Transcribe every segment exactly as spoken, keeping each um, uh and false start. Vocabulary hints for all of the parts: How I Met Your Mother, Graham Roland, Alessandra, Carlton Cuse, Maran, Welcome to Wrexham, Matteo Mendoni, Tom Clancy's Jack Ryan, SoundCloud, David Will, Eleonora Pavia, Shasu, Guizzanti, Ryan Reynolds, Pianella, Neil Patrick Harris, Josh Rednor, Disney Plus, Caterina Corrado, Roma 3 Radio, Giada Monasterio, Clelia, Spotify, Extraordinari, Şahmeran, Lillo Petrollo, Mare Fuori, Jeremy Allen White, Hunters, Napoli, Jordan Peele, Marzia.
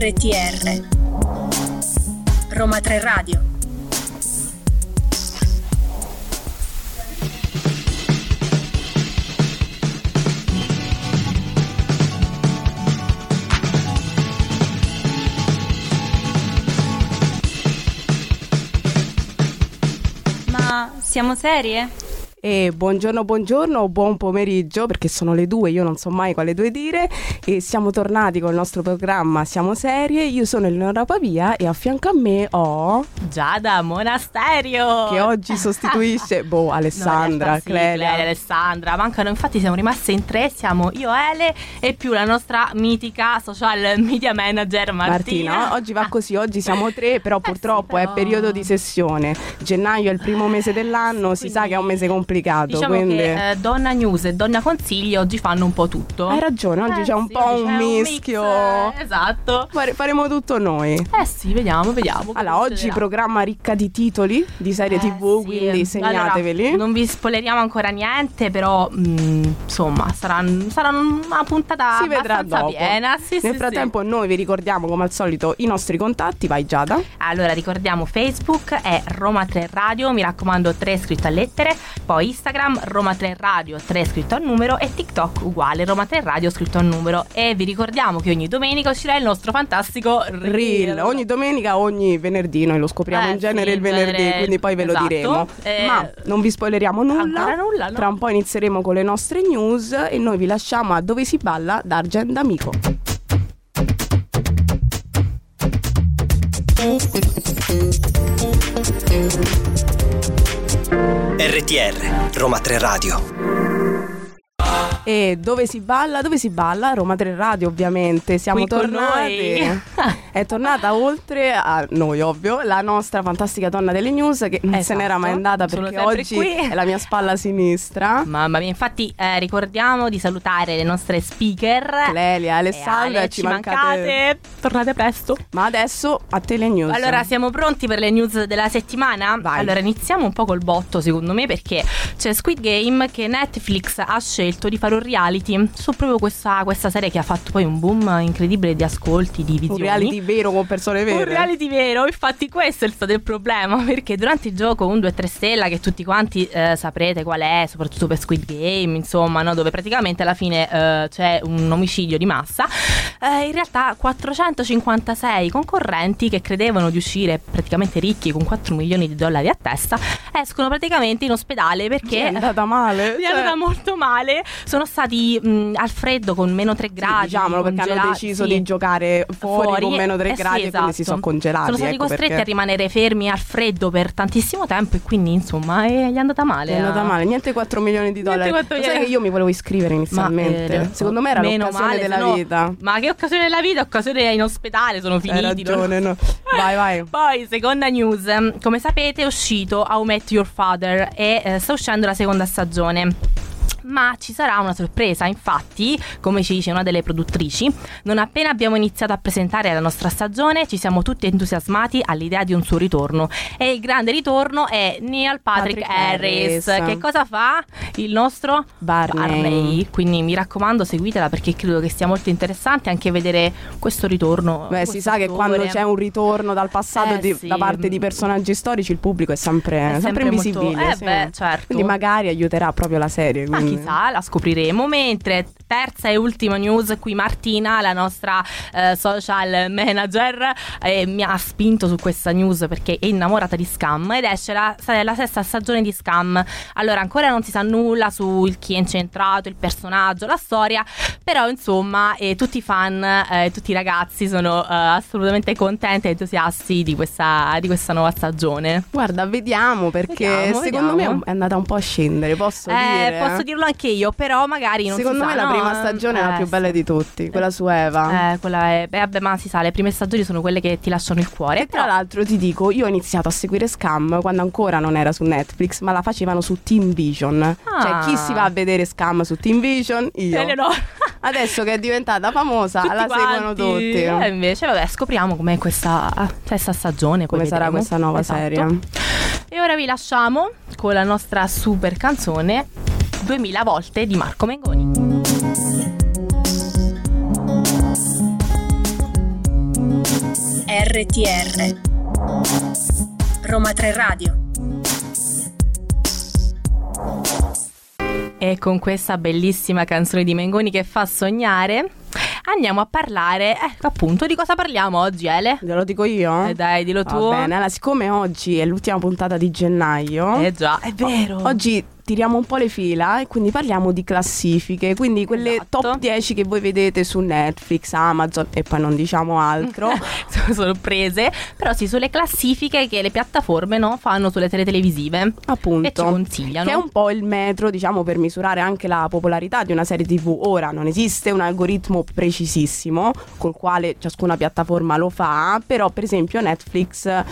erre ti erre Roma tre Radio. Ma siamo serie? E buongiorno, buongiorno, buon pomeriggio, perché sono le due, io non so mai quale due dire. E siamo tornati con il nostro programma Siamo Serie. Io sono Eleonora Pavia e a fianco a me ho Giada Monasterio, che oggi sostituisce boh, Alessandra, no, Clelia. Sì, Clelia, Alessandra, mancano, infatti siamo rimaste in tre. Siamo io, Ele, e più la nostra mitica social media manager Martina, Martina. Oggi va così, oggi siamo tre, però purtroppo eh sì, però... è periodo di sessione. Gennaio è il primo mese dell'anno, sì, si quindi... sa che è un mese completo. Diciamo quindi... che eh, donna news e donna consigli oggi fanno un po' tutto. Hai ragione, oggi eh c'è un sì, po' un mischio un mix, esatto. Fare, faremo tutto noi. Eh sì, vediamo, vediamo. Allora, oggi succederà. Programma ricca di titoli di serie eh, tv, sì. Quindi segnateveli. Allora, non vi spoileriamo ancora niente, però mh, insomma sarà, sarà una puntata si vedrà abbastanza dopo. Piena sì, nel sì, frattempo sì. Noi vi ricordiamo come al solito i nostri contatti. Vai Giada. Allora ricordiamo Facebook è Roma tre Radio, mi raccomando tre scritte a lettere. Poi Instagram Roma tre Radio tre scritto al numero e TikTok uguale Roma tre Radio scritto al numero. E vi ricordiamo che ogni domenica uscirà il nostro fantastico Reel, Reel. Ogni domenica, ogni venerdì noi lo scopriamo eh, in genere sì, il venerdì genere... quindi poi ve esatto. lo diremo eh, ma non vi spoileriamo nulla, nulla no? Tra un po' inizieremo con le nostre news e noi vi lasciamo a Dove si balla d'Argent D'Amico. erre ti erre Roma tre Radio. E dove si balla? Dove si balla? Roma tre Radio ovviamente. Siamo qui tornati. È tornata oltre a noi, ovvio, la nostra fantastica donna delle news che non esatto. se n'era mai andata perché oggi qui. È la mia spalla sinistra. Mamma mia, infatti eh, ricordiamo di salutare le nostre speaker Clelia, Alessandra, e Ale, ci, ci mancate. mancate. Tornate presto. Ma adesso a te le news. Allora siamo pronti per le news della settimana? Vai. Allora iniziamo un po' col botto secondo me, perché c'è Squid Game che Netflix ha scelto di fare un reality su proprio questa, questa serie che ha fatto poi un boom incredibile di ascolti, di visioni. Un reality vero con persone vere. Un reality vero, infatti questo è stato il problema, perché durante il gioco uno due tre stella, che tutti quanti eh, saprete qual è, soprattutto per Squid Game, insomma, no, dove praticamente alla fine eh, c'è un omicidio di massa, eh, in realtà quattrocentocinquantasei concorrenti che credevano di uscire praticamente ricchi con quattro milioni di dollari a testa escono praticamente in ospedale perché è andata male, è andata molto male. Sono stati mh, al freddo con meno tre gradi, sì, diciamolo, perché congelati. Hanno deciso sì. di giocare fuori, fuori con meno tre eh, gradi sì, esatto. E quindi si sono congelati. Sono stati ecco costretti perché... a rimanere fermi al freddo per tantissimo tempo e quindi insomma eh, gli è andata male. Gli è andata male, niente quattro milioni di dollari. Lo sai che io mi volevo iscrivere inizialmente. Ma, eh, secondo me era l'occasione male, della no, vita. Ma che occasione della vita? Occasione in ospedale, sono finiti. Hai ragione, no. Vai, vai. Poi seconda news, come sapete è uscito How I Met Your Father e eh, sta uscendo la seconda stagione. Ma ci sarà una sorpresa, infatti, come ci dice una delle produttrici, non appena abbiamo iniziato a presentare la nostra stagione ci siamo tutti entusiasmati all'idea di un suo ritorno. E il grande ritorno è Neil Patrick, Patrick Harris. Harris. Che cosa fa? Il nostro Barney. Barney. Quindi mi raccomando, seguitela perché credo che sia molto interessante anche vedere questo ritorno. Beh, questo si sa che quando c'è un ritorno dal passato eh, di, sì. da parte di personaggi storici il pubblico è sempre, è sempre, sempre invisibile. Molto... Eh, sì. beh, certo. Quindi magari aiuterà proprio la serie. Quindi... Sa, la scopriremo. Mentre terza e ultima news, qui Martina, la nostra eh, social manager, eh, mi ha spinto su questa news perché è innamorata di SKAM ed esce la, la sesta stagione di SKAM. Allora ancora non si sa nulla su chi è incentrato, il personaggio, la storia, però insomma eh, tutti i fan, eh, tutti i ragazzi sono eh, assolutamente contenti e entusiasti di questa, di questa nuova stagione. Guarda, vediamo perché vediamo, secondo vediamo. me è andata un po' a scendere, posso eh, dire? Posso dirlo anche io, però magari non secondo si sa, me la no? prima stagione eh, è la più bella di tutti, quella su Eva eh, quella è, beh, beh, ma si sa, le prime stagioni sono quelle che ti lasciano il cuore. E tra però... l'altro ti dico, io ho iniziato a seguire SKAM quando ancora non era su Netflix, ma la facevano su Team Vision. ah. Cioè chi si va a vedere SKAM su Team Vision? Io eh, no. Adesso che è diventata famosa tutti la quanti. Seguono tutti eh, invece vabbè, scopriamo com'è questa, questa stagione, come vedremo. Sarà questa nuova esatto. serie. E ora vi lasciamo con la nostra super canzone duemila volte di Marco Mengoni. R T R Roma tre Radio. E con questa bellissima canzone di Mengoni che fa sognare andiamo a parlare, eh, appunto, di cosa parliamo oggi, Ele? Ve lo dico io? Eh dai, dillo tu. Va bene, allora, siccome oggi è l'ultima puntata di gennaio. Eh già, è vero. Oggi tiriamo un po' le fila e quindi parliamo di classifiche, quindi quelle esatto. top dieci che voi vedete su Netflix, Amazon e poi non diciamo altro. Sono sorprese, però sì, sulle classifiche che le piattaforme no, fanno sulle serie televisive. Appunto. E ci consigliano. Che è un po' il metro, diciamo, per misurare anche la popolarità di una serie tivù. Ora non esiste un algoritmo precisissimo col quale ciascuna piattaforma lo fa, però per esempio Netflix eh,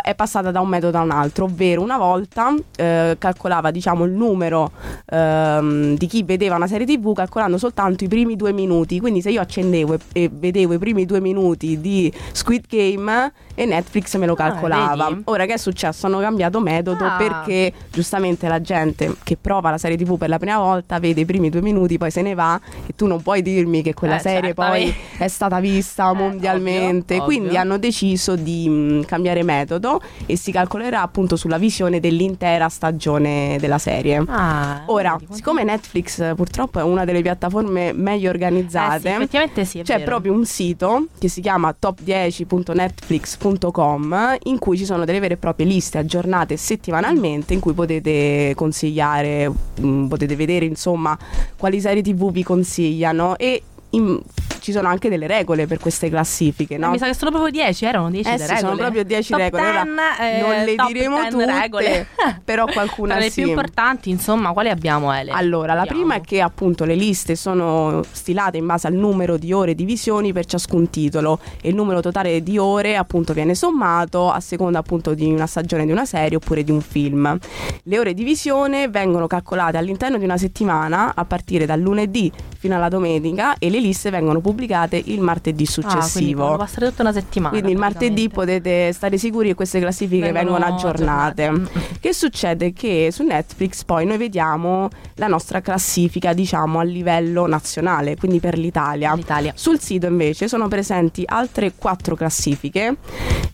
è passata da un metodo a un altro, ovvero una volta eh, calcolava diciamo il numero ehm, di chi vedeva una serie tivù calcolando soltanto i primi due minuti. Quindi se io accendevo e, e vedevo i primi due minuti di Squid Game e Netflix me lo calcolava. ah, Ora che è successo? Hanno cambiato metodo ah. perché giustamente la gente che prova la serie tivù per la prima volta vede i primi due minuti, poi se ne va e tu non puoi dirmi che quella eh, serie certo. poi è stata vista eh, mondialmente ovvio, quindi ovvio. Hanno deciso di mh, cambiare metodo e si calcolerà appunto sulla visione dell'intera stagione della serie. ah, Ora, siccome Netflix purtroppo è una delle piattaforme meglio organizzate, eh sì, effettivamente sì, è c'è vero. Proprio un sito che si chiama top dieci punto netflix punto com in cui ci sono delle vere e proprie liste aggiornate settimanalmente in cui potete consigliare, mh, potete vedere insomma quali serie tivù vi consigliano e in, ci sono anche delle regole per queste classifiche, no? Mi sa che sono proprio dieci, erano dieci eh sì, regole. Sono proprio dieci regole. Allora, eh, non le diremo tutte, regole. Però qualcuna tra le sì. più importanti, insomma, quali abbiamo, Ele? Allora, la abbiamo. prima è che appunto le liste sono stilate in base al numero di ore di visioni per ciascun titolo e il numero totale di ore appunto viene sommato a seconda appunto di una stagione di una serie oppure di un film. Le ore di visione vengono calcolate all'interno di una settimana a partire dal lunedì fino alla domenica e le liste vengono pubblicate pubblicate il martedì successivo. Ah, quindi passare tutta una settimana. Quindi il martedì potete stare sicuri che queste classifiche vengono, vengono aggiornate. aggiornate. Che succede? Che su Netflix poi noi vediamo la nostra classifica, diciamo, a livello nazionale, quindi per l'Italia. L'Italia. Sul sito invece sono presenti altre quattro classifiche.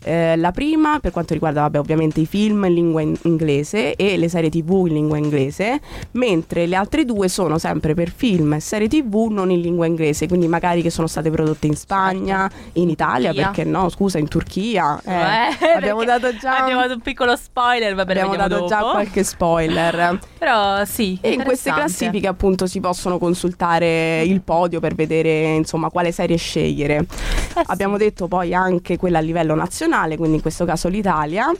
Eh, la prima per quanto riguarda vabbè, ovviamente i film in lingua in- inglese e le serie tivù in lingua inglese, mentre le altre due sono sempre per film e serie tivù non in lingua inglese, quindi magari che sono state prodotte in Spagna, in Italia, Turchia. perché no, scusa, in Turchia. Eh, eh, abbiamo dato già abbiamo dato un piccolo spoiler, va bene, abbiamo dato dopo. già qualche spoiler. Però sì, e in queste classifiche appunto si possono consultare il podio per vedere, insomma, quale serie scegliere. Eh, abbiamo sì. detto poi anche quella a livello nazionale, quindi in questo caso l'Italia,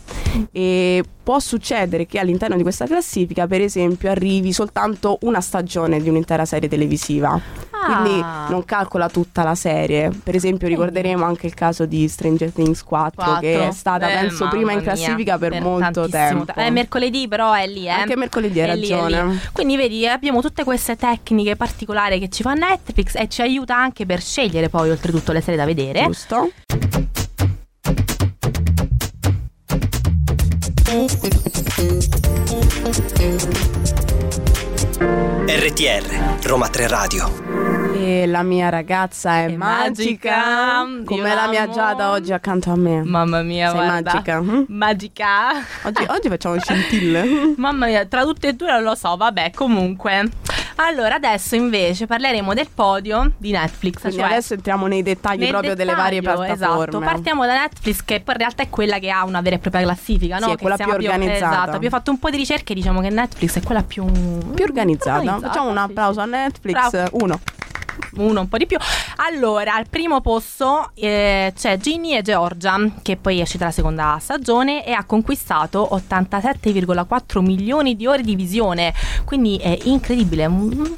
e può succedere che all'interno di questa classifica, per esempio, arrivi soltanto una stagione di un'intera serie televisiva. Ah. Quindi non calcola tutta la serie. Per esempio ricorderemo anche il caso di Stranger Things quattro, quattro. Che è stata eh, penso prima in classifica mia, per, per molto tempo. È eh, mercoledì però è lì eh. Anche mercoledì hai ragione lì, lì. Quindi vedi abbiamo tutte queste tecniche particolari che ci fa Netflix e ci aiuta anche per scegliere poi oltretutto le serie da vedere. Giusto. R T R Roma tre Radio. E la mia ragazza è, è magica, magica come la mia Giada oggi accanto a me. Mamma mia, sei guarda. magica mm? Magica oggi, oggi facciamo scintille. Mamma mia, tra tutte e due non lo so, vabbè comunque. Allora adesso invece parleremo del podio di Netflix. Quindi cioè adesso entriamo nei dettagli nel proprio dettaglio, delle varie piattaforme. Esatto, partiamo da Netflix che poi in realtà è quella che ha una vera e propria classifica, no? Sì, è quella che più organizzata. Più, esatto, abbiamo fatto un po' di ricerche e diciamo che Netflix è quella più Più organizzata, organizzata. Facciamo un applauso a Netflix. Bravo. Uno uno un po' di più. Allora al primo posto eh, c'è Ginny e Georgia che poi è uscita la seconda stagione e ha conquistato ottantasette virgola quattro milioni di ore di visione, quindi è incredibile,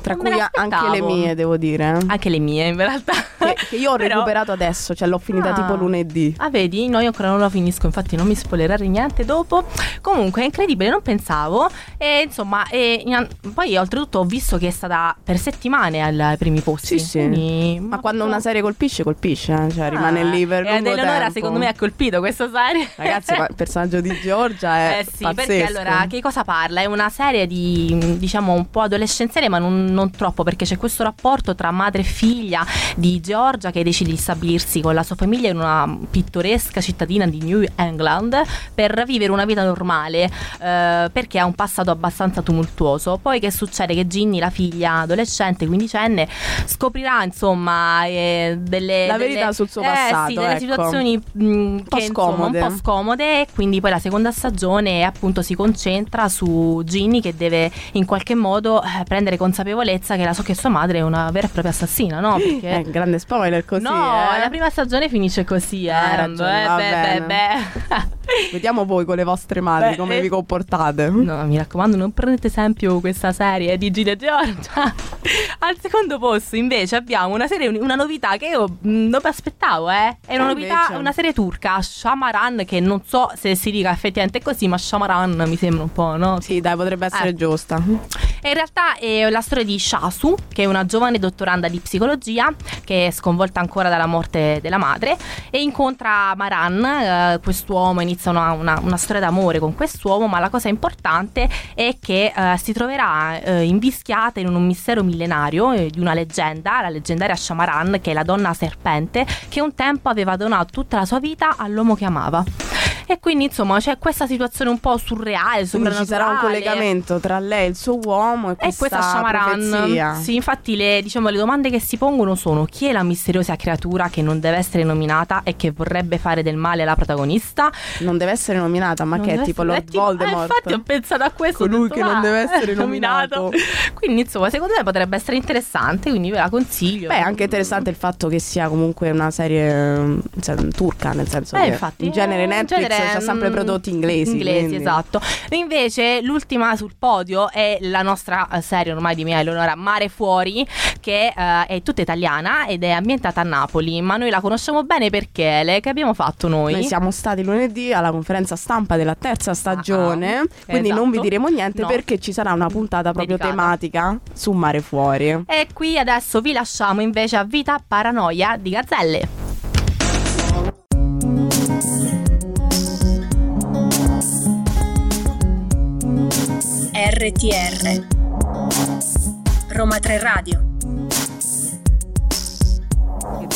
tra cui anche le mie, devo dire anche le mie in realtà che, che io ho Però... recuperato adesso, cioè l'ho finita ah. tipo lunedì. Ah vedi, no io ancora non la finisco, infatti non mi spoilerare niente dopo. Comunque è incredibile, non pensavo e insomma e, in, poi oltretutto ho visto che è stata per settimane ai primi posti. Sì, sì. Quindi, ma, ma quando una serie colpisce, colpisce, cioè ah, rimane lì per lungo tempo. Eleonora secondo me ha colpito questa serie. Ragazzi, ma il personaggio di Georgia è eh sì, pazzesco. Perché allora che cosa parla? È una serie di diciamo un po' adolescenziale, ma non, non troppo, perché c'è questo rapporto tra madre e figlia di Georgia Georgia, che decide di stabilirsi con la sua famiglia in una pittoresca cittadina di New England per vivere una vita normale, eh, perché ha un passato abbastanza tumultuoso. Poi che succede? Che Ginny, la figlia adolescente quindicenne, scoprirà insomma eh, delle, la verità delle, sul suo eh, passato, sì, delle ecco. situazioni mh, che, insomma, un po' scomode, e quindi poi la seconda stagione appunto si concentra su Ginny, che deve in qualche modo eh, prendere consapevolezza che la so che sua madre è una vera e propria assassina, no? Perché eh, grande spoiler così. No, eh. la prima stagione finisce così, eh. eh, ragione, eh beh, beh, beh. Vediamo voi con le vostre madri beh, come eh. vi comportate. No, mi raccomando, non prendete esempio questa serie di Ginny e Georgia. Al secondo posto invece abbiamo una serie, una novità che io non mi aspettavo, eh. È una novità, invece... una serie turca, Şahmeran, che non so se si dica effettivamente così, ma Şahmeran mi sembra un po', no? Sì, dai, potrebbe essere eh. giusta. E in realtà è la storia di Shasu, che è una giovane dottoranda di psicologia che è sconvolta ancora dalla morte della madre e incontra Maran, eh, quest'uomo, inizia una, una, una storia d'amore con quest'uomo, ma la cosa importante è che eh, si troverà eh, invischiata in un mistero millenario eh, di una leggenda, la leggendaria Şahmeran, che è la donna serpente che un tempo aveva donato tutta la sua vita all'uomo che amava. E quindi insomma c'è questa situazione un po' surreale, soprannaturale. Ci sarà un collegamento tra lei, il suo uomo e questa, e questa Şahmeran profezia. Sì, infatti le, diciamo, le domande che si pongono sono: chi è la misteriosa creatura che non deve essere nominata e che vorrebbe fare del male alla protagonista? Non deve essere nominata, ma non che è tipo essere... Lord eh, Voldemort. Eh, infatti ho pensato a questo, colui che non deve essere nominato, nominato. Quindi insomma secondo me potrebbe essere interessante, quindi ve la consiglio. Beh, è anche interessante il fatto che sia comunque una serie, cioè, turca, nel senso eh, che infatti, in genere Netflix in genere c'è sempre prodotti inglesi. Inglesi, quindi. Esatto. Invece l'ultima sul podio è la nostra serie ormai di mia Eleonora, Mare Fuori, che uh, è tutta italiana ed è ambientata a Napoli, ma noi la conosciamo bene perché le, che abbiamo fatto noi? Noi siamo stati lunedì alla conferenza stampa della terza stagione, ah, quindi esatto. non vi diremo niente no. perché ci sarà una puntata proprio dedicata, tematica su Mare Fuori. E qui adesso vi lasciamo invece a Vita Paranoia di Gazzelle. R T R Roma tre Radio.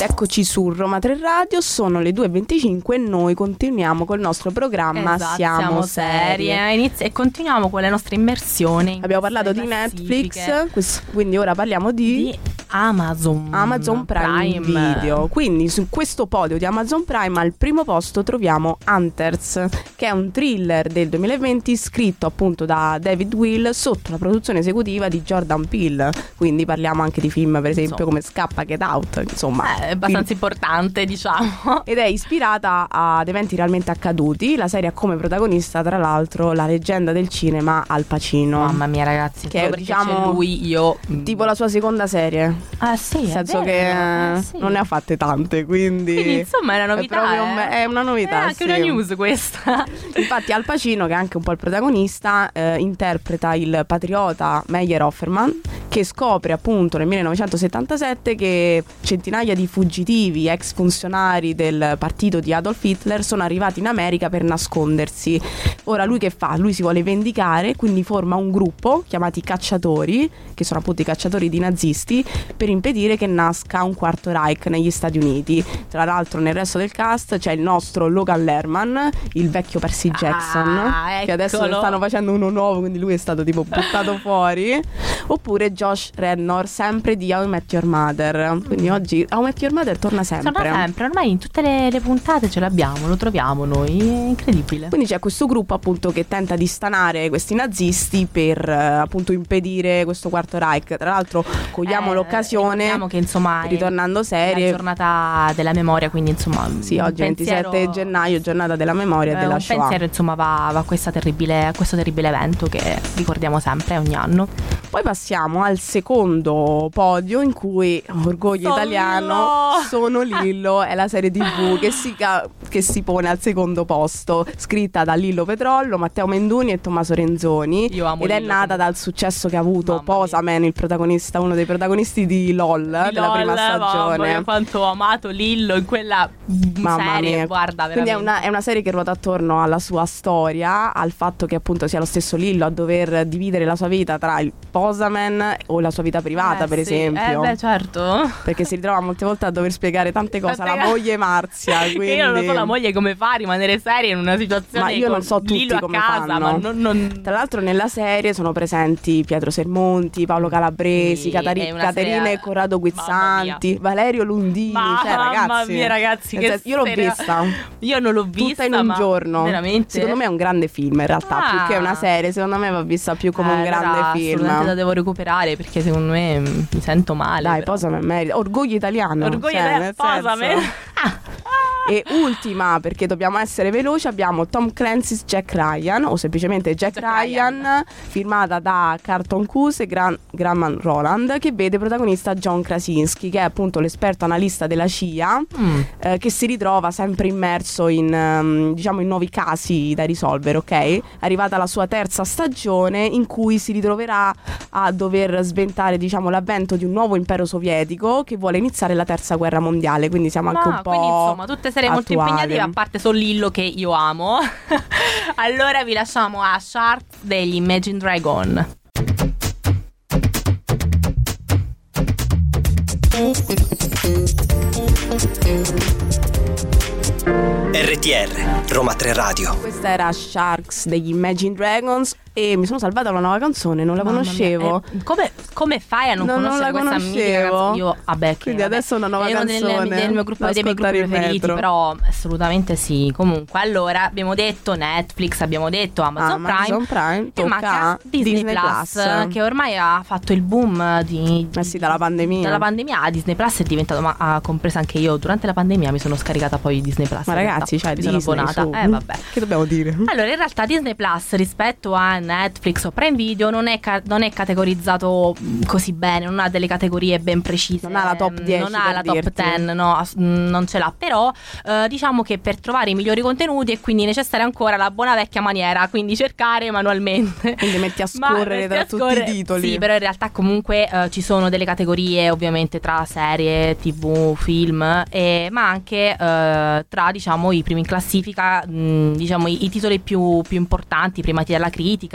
Eccoci su Roma tre Radio, sono le due e venticinque e noi continuiamo col nostro programma esatto, Siamo, siamo serie, serie. Inizio, e continuiamo con la nostra immersione in abbiamo parlato di Netflix, quindi ora parliamo di, di Amazon Amazon Prime, Prime Video. Quindi su questo podio di Amazon Prime al primo posto troviamo Hunters, che è un thriller del duemilaventi scritto appunto da David Will sotto la produzione esecutiva di Jordan Peele. Quindi parliamo anche di film per esempio insomma. come Scappa, Get Out, insomma eh, è abbastanza importante, diciamo. Ed è ispirata ad eventi realmente accaduti. La serie ha come protagonista, tra l'altro, la leggenda del cinema Al Pacino. Mamma mia, ragazzi, che è, diciamo, c'è lui, io tipo la sua seconda serie. Ah sì, nel senso vero, che eh, sì. non ne ha fatte tante, quindi, quindi insomma è una novità. È, eh. un, è una novità, è anche sì. una news questa. Infatti Al Pacino, che è anche un po' il protagonista, eh, interpreta il patriota Meyer Offerman, che scopre appunto nel millenovecentosettantasette che centinaia di fuggitivi, ex funzionari del partito di Adolf Hitler, sono arrivati in America per nascondersi. Ora lui che fa? Lui si vuole vendicare, quindi forma un gruppo chiamati Cacciatori, che sono appunto i cacciatori di nazisti, per impedire che nasca un quarto Reich negli Stati Uniti. Tra l'altro nel resto del cast c'è il nostro Logan Lerman, il vecchio Percy Jackson, ah, che adesso ne stanno facendo uno nuovo, quindi lui è stato tipo buttato fuori. Oppure Josh Rednor, sempre di How I Met Your Mother. Quindi oggi How I Met Your Mother torna sempre. Torna sempre, ormai in tutte le, le puntate ce l'abbiamo, lo troviamo noi, è incredibile. Quindi c'è questo gruppo appunto che tenta di stanare questi nazisti per eh, appunto impedire questo quarto Reich. Tra l'altro cogliamo eh, l'occasione, diciamo che insomma ritornando serie, è la giornata della memoria, quindi insomma sì, oggi pensiero, ventisette gennaio, giornata della memoria eh, della un Shoah. Un pensiero insomma va, va a, questa terribile, a questo terribile evento che ricordiamo sempre ogni anno. Poi passiamo al secondo podio in cui orgoglio sono italiano no. Sono Lillo, è la serie tv che si, che si pone al secondo posto, scritta da Lillo Petrollo, Matteo Mendoni e Tommaso Renzoni. Io amo ed Lillo, è nata dal successo che ha avuto Posaman, il protagonista, uno dei protagonisti di LOL, di della LOL, prima stagione. Mamma mia, quanto ho amato Lillo in quella mamma serie, mia. Guarda, veramente. Quindi è una, è una serie che ruota attorno alla sua storia, al fatto che appunto sia lo stesso Lillo a dover dividere la sua vita tra il posaman o la sua vita privata, eh, per sì. esempio. Eh beh, certo. Perché si ritrova molte volte a dover spiegare tante cose alla moglie Marzia. Quindi... Che io non so la moglie come fa a rimanere seria in una situazione. Ma io non so tutti Lillo come a casa, fanno. Ma non, non... Tra l'altro nella serie sono presenti Pietro Sermonti, Paolo Calabresi, sì, Catari- Caterina e Corrado Guizzanti, Valerio Lundini. Ma cioè, ragazzi, mamma mia, ragazzi, che senso, io l'ho sera... vista. Io non l'ho vista tutta in un giorno. Veramente? Secondo me è un grande film in realtà, ah. più che una serie. Secondo me va vista più come eh, un grande allora, film. Assolutamente la devo recuperare perché secondo me mi sento male. Dai, però. Posa me merita. Orgoglio italiano. Orgoglio italiano. Cioè, posa me. E ultima, perché dobbiamo essere veloci, abbiamo Tom Clancy's Jack Ryan, o semplicemente Jack, Jack Ryan, Ryan, firmata da Carlton Cuse e Gran- Graham Roland, che vede protagonista John Krasinski, che è appunto l'esperto analista della C I A, mm. eh, che si ritrova sempre immerso in, um, diciamo, in nuovi casi da risolvere, ok? Arrivata la sua terza stagione, in cui si ritroverà a dover sventare, diciamo, l'avvento di un nuovo impero sovietico che vuole iniziare la terza guerra mondiale, quindi siamo no, anche un po'... Quindi, insomma, tutte sarei molto impegnativa, a parte solo Lillo che io amo. Allora vi lasciamo a Shark degli Imagine Dragon. R T R Roma tre Radio. Questa era Sharks degli Imagine Dragons. E mi sono salvata una nuova canzone, non la Mamma conoscevo. Eh, come, come fai a non, non conoscere non la questa mitica canzone? Io, vabbè, che, quindi vabbè, adesso è una nuova canzone nel, nel mio gruppo, dei miei gruppi preferiti, però assolutamente sì. Comunque, allora abbiamo detto Netflix, abbiamo detto Amazon, Amazon Prime, Prime e manca Disney, Disney Plus, Plus, che ormai ha fatto il boom di, di eh sì, dalla pandemia. Dalla pandemia a Disney Plus è diventato, ma ha compresa anche io durante la pandemia mi sono scaricata poi Disney Plus. Ma ragazzi, cioè, mi Disney, sono abbonata. Eh, vabbè. Che dobbiamo dire? Allora, in realtà Disney Plus rispetto a Netflix o Prime Video non è, ca- non è categorizzato così bene, non ha delle categorie ben precise, non ha la top dieci, non ha la dirti. top dieci, no, ass- non ce l'ha, però eh, diciamo che per trovare i migliori contenuti è quindi necessaria ancora la buona vecchia maniera, quindi cercare manualmente, quindi metti a scorrere metti a tra scorrere, tutti i titoli. Sì, però in realtà comunque eh, ci sono delle categorie ovviamente tra serie, tv, film e, ma anche eh, tra, diciamo, i primi in classifica, mh, diciamo i, i titoli più, più importanti, primati dalla critica,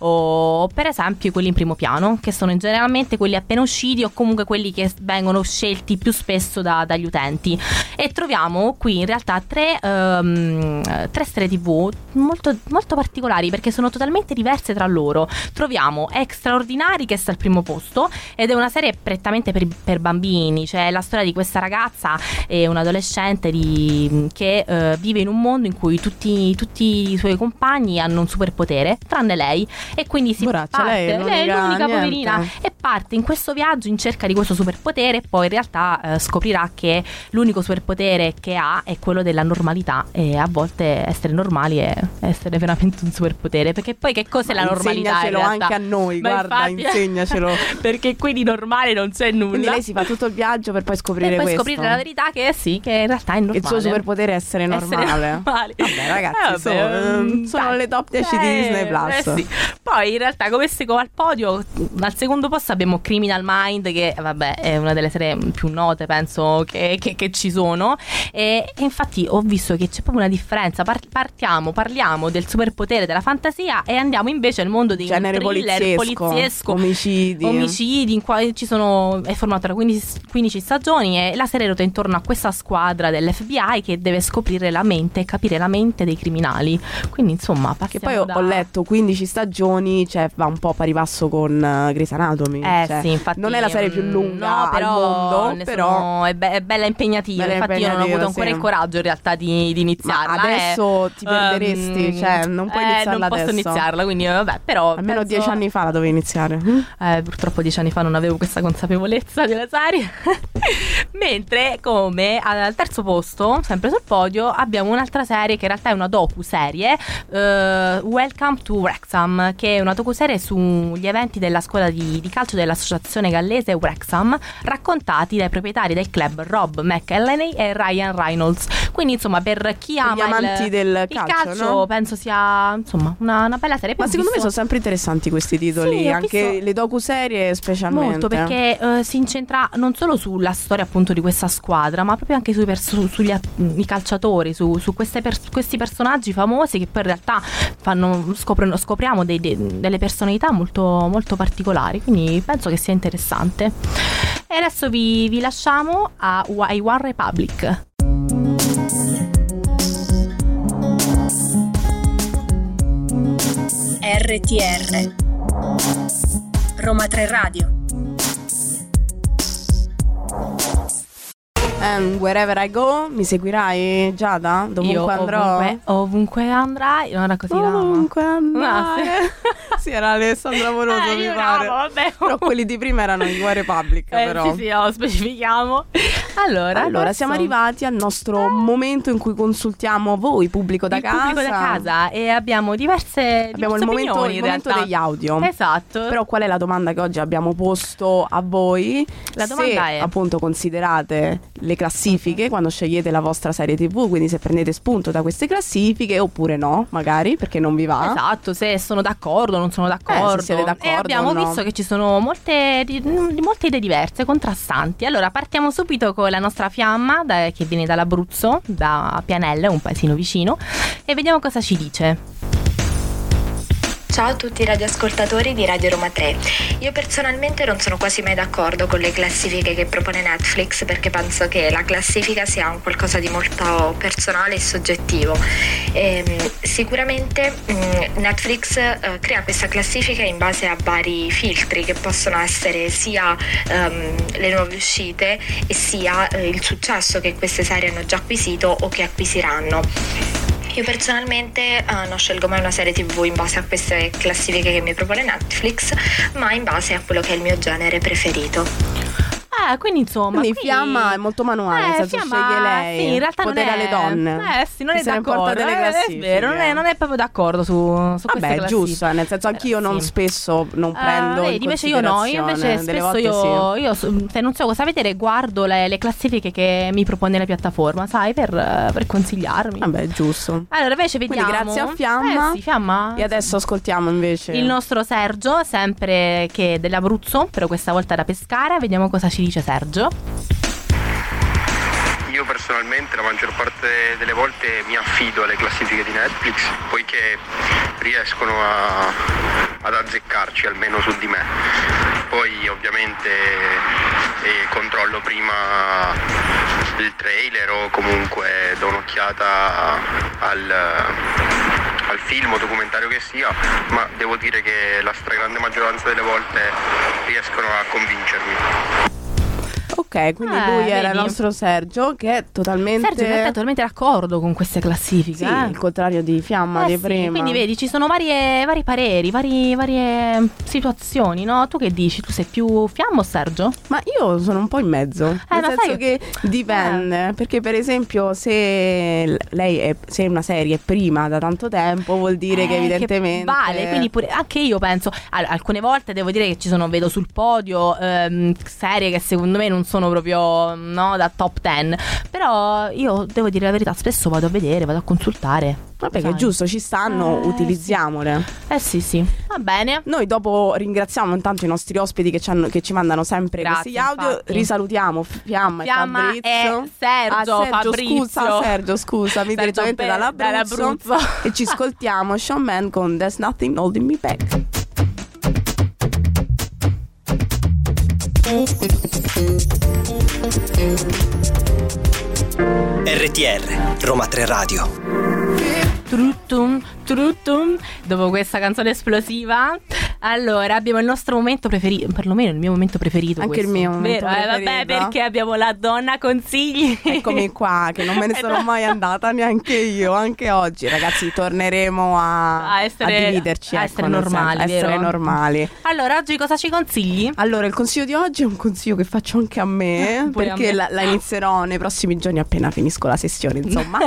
o per esempio quelli in primo piano, che sono generalmente quelli appena usciti o comunque quelli che vengono scelti più spesso da, dagli utenti. E troviamo qui in realtà tre, um, tre serie tv molto, molto particolari, perché sono totalmente diverse tra loro. Troviamo Extraordinari, che sta al primo posto ed è una serie prettamente per, per bambini, cioè la storia di questa ragazza e un adolescente di, che uh, vive in un mondo in cui tutti, tutti i suoi compagni hanno un superpotere tranne lei, e quindi si Boraccia, parte lei, non lei è l'unica niente. poverina, e parte in questo viaggio in cerca di questo superpotere, e poi in realtà eh, scoprirà che l'unico superpotere che ha è quello della normalità, e a volte essere normali è essere veramente un superpotere, perché poi che cos'è ma la normalità? Insegnacelo anche a noi, ma guarda, infatti, insegnacelo perché qui di normale non c'è nulla, quindi lei si fa tutto il viaggio per poi scoprire e poi questo scoprire la verità che sì, che in realtà è normale, il suo superpotere è essere normale, essere normale. Vabbè ragazzi, eh, vabbè, sono, sono le top dieci eh. di Disney Plus. Eh sì. Poi in realtà come secondo al podio, al secondo posto abbiamo Criminal Mind, che vabbè è una delle serie più note penso che, che, che ci sono, e, e infatti ho visto che c'è proprio una differenza. Par- partiamo parliamo del superpotere della fantasia e andiamo invece al mondo dei genere thriller, poliziesco, poliziesco omicidi omicidi in quale ci sono, è formata da quindici, quindici stagioni, e la serie ruota intorno a questa squadra dell'F B I che deve scoprire la mente e capire la mente dei criminali, quindi insomma che poi ho, da... ho letto quindici stagioni, cioè va un po' pari passo con uh, Grey's Anatomy, eh, cioè, sì, infatti, non è la serie più lunga no, però, al mondo, però sono, è, be- è bella impegnativa, bella infatti impegnativa, io non ho avuto ancora sì. il coraggio in realtà di, di iniziarla. Ma adesso eh, ti perderesti, um, cioè non puoi eh, iniziarla non adesso. Non posso iniziarla, quindi vabbè, però almeno penso... dieci anni fa la dovevi iniziare. Eh, purtroppo dieci anni fa non avevo questa consapevolezza della serie. Mentre come al terzo posto, sempre sul podio, abbiamo un'altra serie che in realtà è una docu-serie, uh, Welcome to Wrexham, che è una docuserie sugli eventi della scuola di, di calcio dell'associazione gallese Wrexham, raccontati dai proprietari del club Rob McElhenney e Ryan Reynolds. quindi insomma per chi ama gli amanti il, del il calcio, calcio no? penso sia insomma una, una bella serie. Poi ma secondo visto... me sono sempre interessanti questi titoli, sì, anche visto... le docuserie specialmente, molto, perché eh, si incentra non solo sulla storia appunto di questa squadra, ma proprio anche sui pers- su, sugli at- i calciatori, su, su queste pers- questi personaggi famosi che poi in realtà fanno, scoprono, scopriamo dei, dei, delle personalità molto, molto particolari, quindi penso che sia interessante. E adesso vi, vi lasciamo a I One Republic. R T R Roma tre Radio. And wherever I go, mi seguirai, Giada? Dovunque Io, andrò ovunque, ovunque andrai. Non era così ovunque andrai. Sì, era Alessandra Moroso, eh, mi pare bravo, però quelli di prima erano di Mare Fuori, eh, però sì sì, lo specifichiamo. Allora, allora adesso... siamo arrivati al nostro eh. momento in cui consultiamo voi, pubblico da il casa pubblico da casa, e abbiamo diverse abbiamo diverse il momento, opinioni, il momento degli audio. Esatto. Però qual è la domanda che oggi abbiamo posto a voi? La domanda se, è appunto considerate le classifiche okay. quando scegliete la vostra serie tv, quindi se prendete spunto da queste classifiche oppure no, magari perché non vi va. Esatto, se sono d'accordo, non sono d'accordo, eh, se siete d'accordo. E abbiamo no. visto che ci sono molte, di, molte idee diverse, contrastanti. Allora partiamo subito con la nostra Fiamma da, che viene dall'Abruzzo, da Pianella, un paesino vicino, e vediamo cosa ci dice. Ciao a tutti i radioascoltatori di Radio Roma tre. Io personalmente non sono quasi mai d'accordo con le classifiche che propone Netflix, perché penso che la classifica sia un qualcosa di molto personale e soggettivo. Ehm, sicuramente mh, Netflix eh, crea questa classifica in base a vari filtri che possono essere sia ehm, le nuove uscite e sia eh, il successo che queste serie hanno già acquisito o che acquisiranno. Io personalmente uh, non scelgo mai una serie tv in base a queste classifiche che mi propone Netflix, ma in base a quello che è il mio genere preferito. Ah, quindi insomma quindi qui... Fiamma è molto manuale, eh, se Fiamma... sceglie lei sì, in realtà potere non è... alle donne, eh sì, non è d'accordo, delle classifiche. Eh, è vero, non è, non è proprio d'accordo su, su vabbè, queste classifiche, giusto, nel senso anch'io eh, non sì. spesso non prendo uh, vedi, in invece io no io invece spesso io, sì. io se non so cosa vedere guardo le, le classifiche che mi propone la piattaforma, sai, per, per consigliarmi. Vabbè, giusto. Allora invece vediamo, quindi grazie a Fiamma, eh, sì, Fiamma e adesso sì. ascoltiamo invece il nostro Sergio, sempre che è dell'Abruzzo, però questa volta da Pescara. Vediamo cosa ci dice Sergio. Io personalmente la maggior parte delle volte mi affido alle classifiche di Netflix, poiché riescono a, ad azzeccarci almeno su di me. Poi ovviamente eh, controllo prima il trailer o comunque do un'occhiata al, al film o documentario che sia, ma devo dire che la stragrande maggioranza delle volte riescono a convincermi. Ok, quindi eh, lui era vedi. il nostro Sergio, che è totalmente Sergio è totalmente d'accordo con queste classifiche, sì, eh? il contrario di Fiamma eh di sì, prima. Quindi vedi, ci sono varie, vari pareri, vari, varie situazioni, no? Tu che dici? Tu sei più Fiamma o Sergio? Ma io sono un po' in mezzo, eh, nel senso sai... che dipende, eh. perché per esempio se lei è, se una serie è prima da tanto tempo vuol dire eh, che evidentemente che vale, quindi pure, anche io penso al- alcune volte devo dire che ci sono, vedo sul podio ehm, serie che secondo me non sono proprio no da top dieci, però io devo dire la verità, spesso vado a vedere, vado a consultare. Vabbè, che è giusto, ci stanno, eh, utilizziamole. Eh sì sì, va bene. Noi dopo ringraziamo intanto i nostri ospiti che ci, hanno, che ci mandano sempre grazie, questi audio infatti. Risalutiamo Fiamma, Fiamma e Fabrizio, Sergio, ah, Sergio Fabrizio. Scusa Sergio, scusami, direttamente dall'Abruzzo, dall'Abruzzo. E ci ascoltiamo Şahmeran con There's Nothing Holding Me Back. R T R Roma tre Radio. Truttum, truttum. Dopo questa canzone esplosiva, allora abbiamo il nostro momento preferito, perlomeno il mio momento preferito. Anche questo. il mio momento Vero, preferito. Eh, vabbè, perché abbiamo la donna consigli. Eccomi qua, che non me ne sono mai andata neanche io. Anche oggi, ragazzi, torneremo a, a, essere, a dividerci, a essere, ecco, normali, a essere normali. Allora, oggi cosa ci consigli? Allora, il consiglio di oggi è un consiglio che faccio anche a me, perché a me. La, la inizierò nei prossimi giorni appena finisco la sessione, insomma.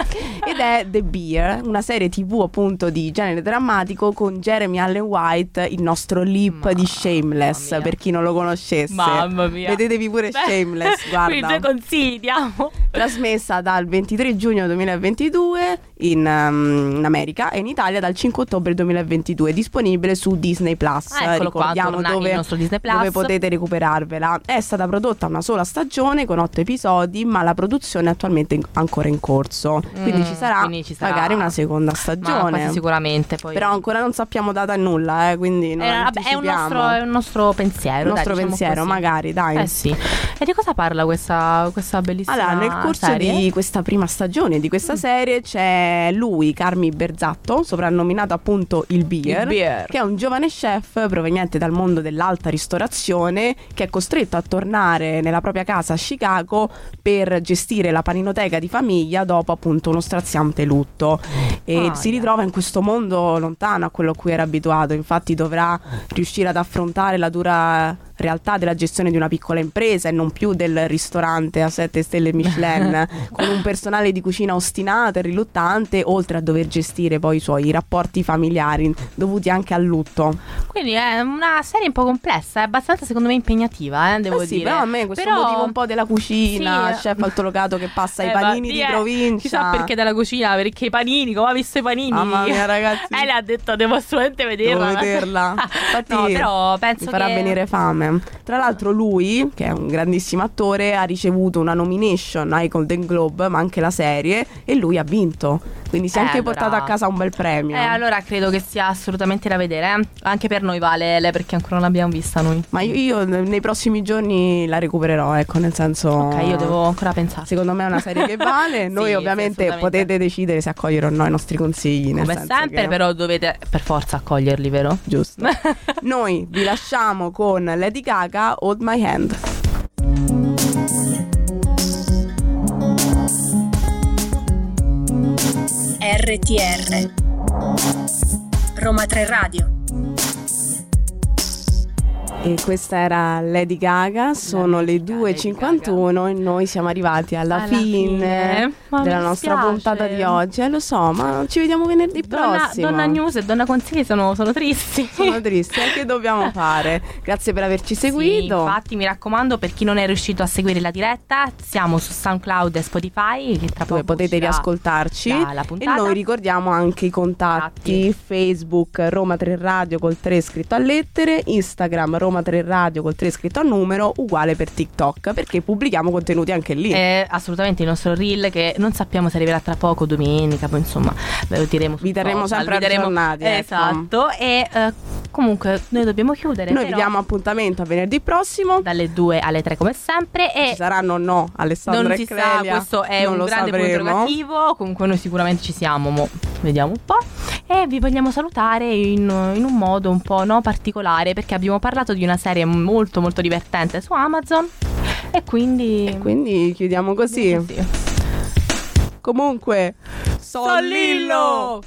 Ed è The Bear, una serie tv appunto di genere drammatico con Jeremy Allen White, il nostro Lip Ma, di Shameless, per chi non lo conoscesse. Mamma mia, vedetevi pure Beh, Shameless, guarda. Quindi due consigli diamo. trasmessa dal ventitré giugno duemilaventidue in, um, in America e in Italia dal cinque ottobre duemilaventidue, disponibile su Disney Plus. Ah, eccolo qua, torna dove, il nostro Disney Plus, dove potete recuperarvela. È stata prodotta una sola stagione con otto episodi, ma la produzione è attualmente in, ancora in corso, quindi, mm, ci sarà, quindi ci sarà magari una seconda stagione, ma sicuramente poi... Però ancora non sappiamo data e nulla, eh, quindi non eh, vabbè, è, un nostro, è un nostro pensiero, un nostro dai, pensiero, diciamo magari, dai. Eh sì. E di cosa parla questa, questa bellissima serie? Allora, nel corso serie? di questa prima stagione di questa mm. serie c'è lui, Carmi Berzatto, soprannominato appunto il Beer, il Beer, che è un giovane chef proveniente dal mondo dell'alta ristorazione, che è costretto a tornare nella propria casa a Chicago per gestire la paninoteca di famiglia dopo appunto uno straziante lutto. E ah, si ritrova yeah. in questo mondo lontano a quello a cui era abituato, infatti dovrà riuscire ad affrontare la dura realtà della gestione di una piccola impresa e non più del ristorante a sette stelle Michelin, con un personale di cucina ostinato e riluttante, oltre a dover gestire poi i suoi rapporti familiari dovuti anche al lutto. Quindi è una serie un po' complessa, è abbastanza secondo me impegnativa, eh, devo eh sì, dire. Però a me questo però... motivo un po' della cucina, sì. chef altolocato che passa eh, i panini di eh, provincia. Chissà perché della cucina, perché i panini, come ha visto i panini? Mamma mia ragazzi. Eh, le ha detto, devo assolutamente vederla. Devo vederla. Infatti no, però penso mi farà che... venire fame. Tra l'altro lui, che è un grandissimo attore, ha ricevuto una nomination ai Golden Globe, ma anche la serie, e lui ha vinto, quindi si è eh anche allora, portato a casa un bel premio. Eh allora credo che sia assolutamente da vedere, eh? Anche per noi vale, perché ancora non l'abbiamo vista noi. Ma io, io nei prossimi giorni la recupererò, ecco, nel senso. Ok, io devo ancora pensare. Secondo me è una serie che vale. Noi sì, ovviamente potete decidere se accogliere o no i nostri consigli, nel come senso sempre che... però dovete per forza accoglierli, vero? Giusto. Noi vi lasciamo con Lady Gaga, Hold My Hand. R T R Roma tre Radio. E questa era Lady Gaga, sono Lady le due e cinquantuno e noi siamo arrivati alla, alla fine, fine. della nostra piace. puntata di oggi. Eh, lo so, ma ci vediamo venerdì donna, prossimo. Donna News e Donna Consigli sono, sono tristi. Sono tristi, che dobbiamo fare? Grazie per averci seguito. Sì, infatti mi raccomando, per chi non è riuscito a seguire la diretta, siamo su SoundCloud e Spotify, che tra dove potete riascoltarci. E noi ricordiamo anche i contatti, Ratti. Facebook Roma tre Radio col tre scritto a lettere, Instagram Roma Roma tre Radio col tre scritto a numero, uguale per TikTok, perché pubblichiamo contenuti anche lì. Eh, assolutamente, il nostro reel che non sappiamo se arriverà tra poco, domenica, poi insomma ve lo diremo. Vi terremo sempre aggiornati. Esatto, ecco. E eh, comunque noi dobbiamo chiudere. Noi vi diamo appuntamento a venerdì prossimo dalle due alle tre come sempre. E ci saranno no Alessandra non e Clelia. Non si sa, questo è non un grande sapremo. punto interrogativo, comunque noi sicuramente ci siamo, mo vediamo un po'. E vi vogliamo salutare in, in un modo un po' no particolare, perché abbiamo parlato di una serie molto molto divertente su Amazon e quindi e quindi chiudiamo così, così. Comunque Son Lillo.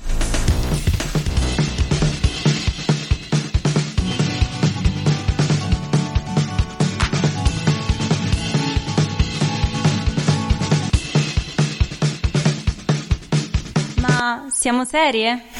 Ma siamo serie?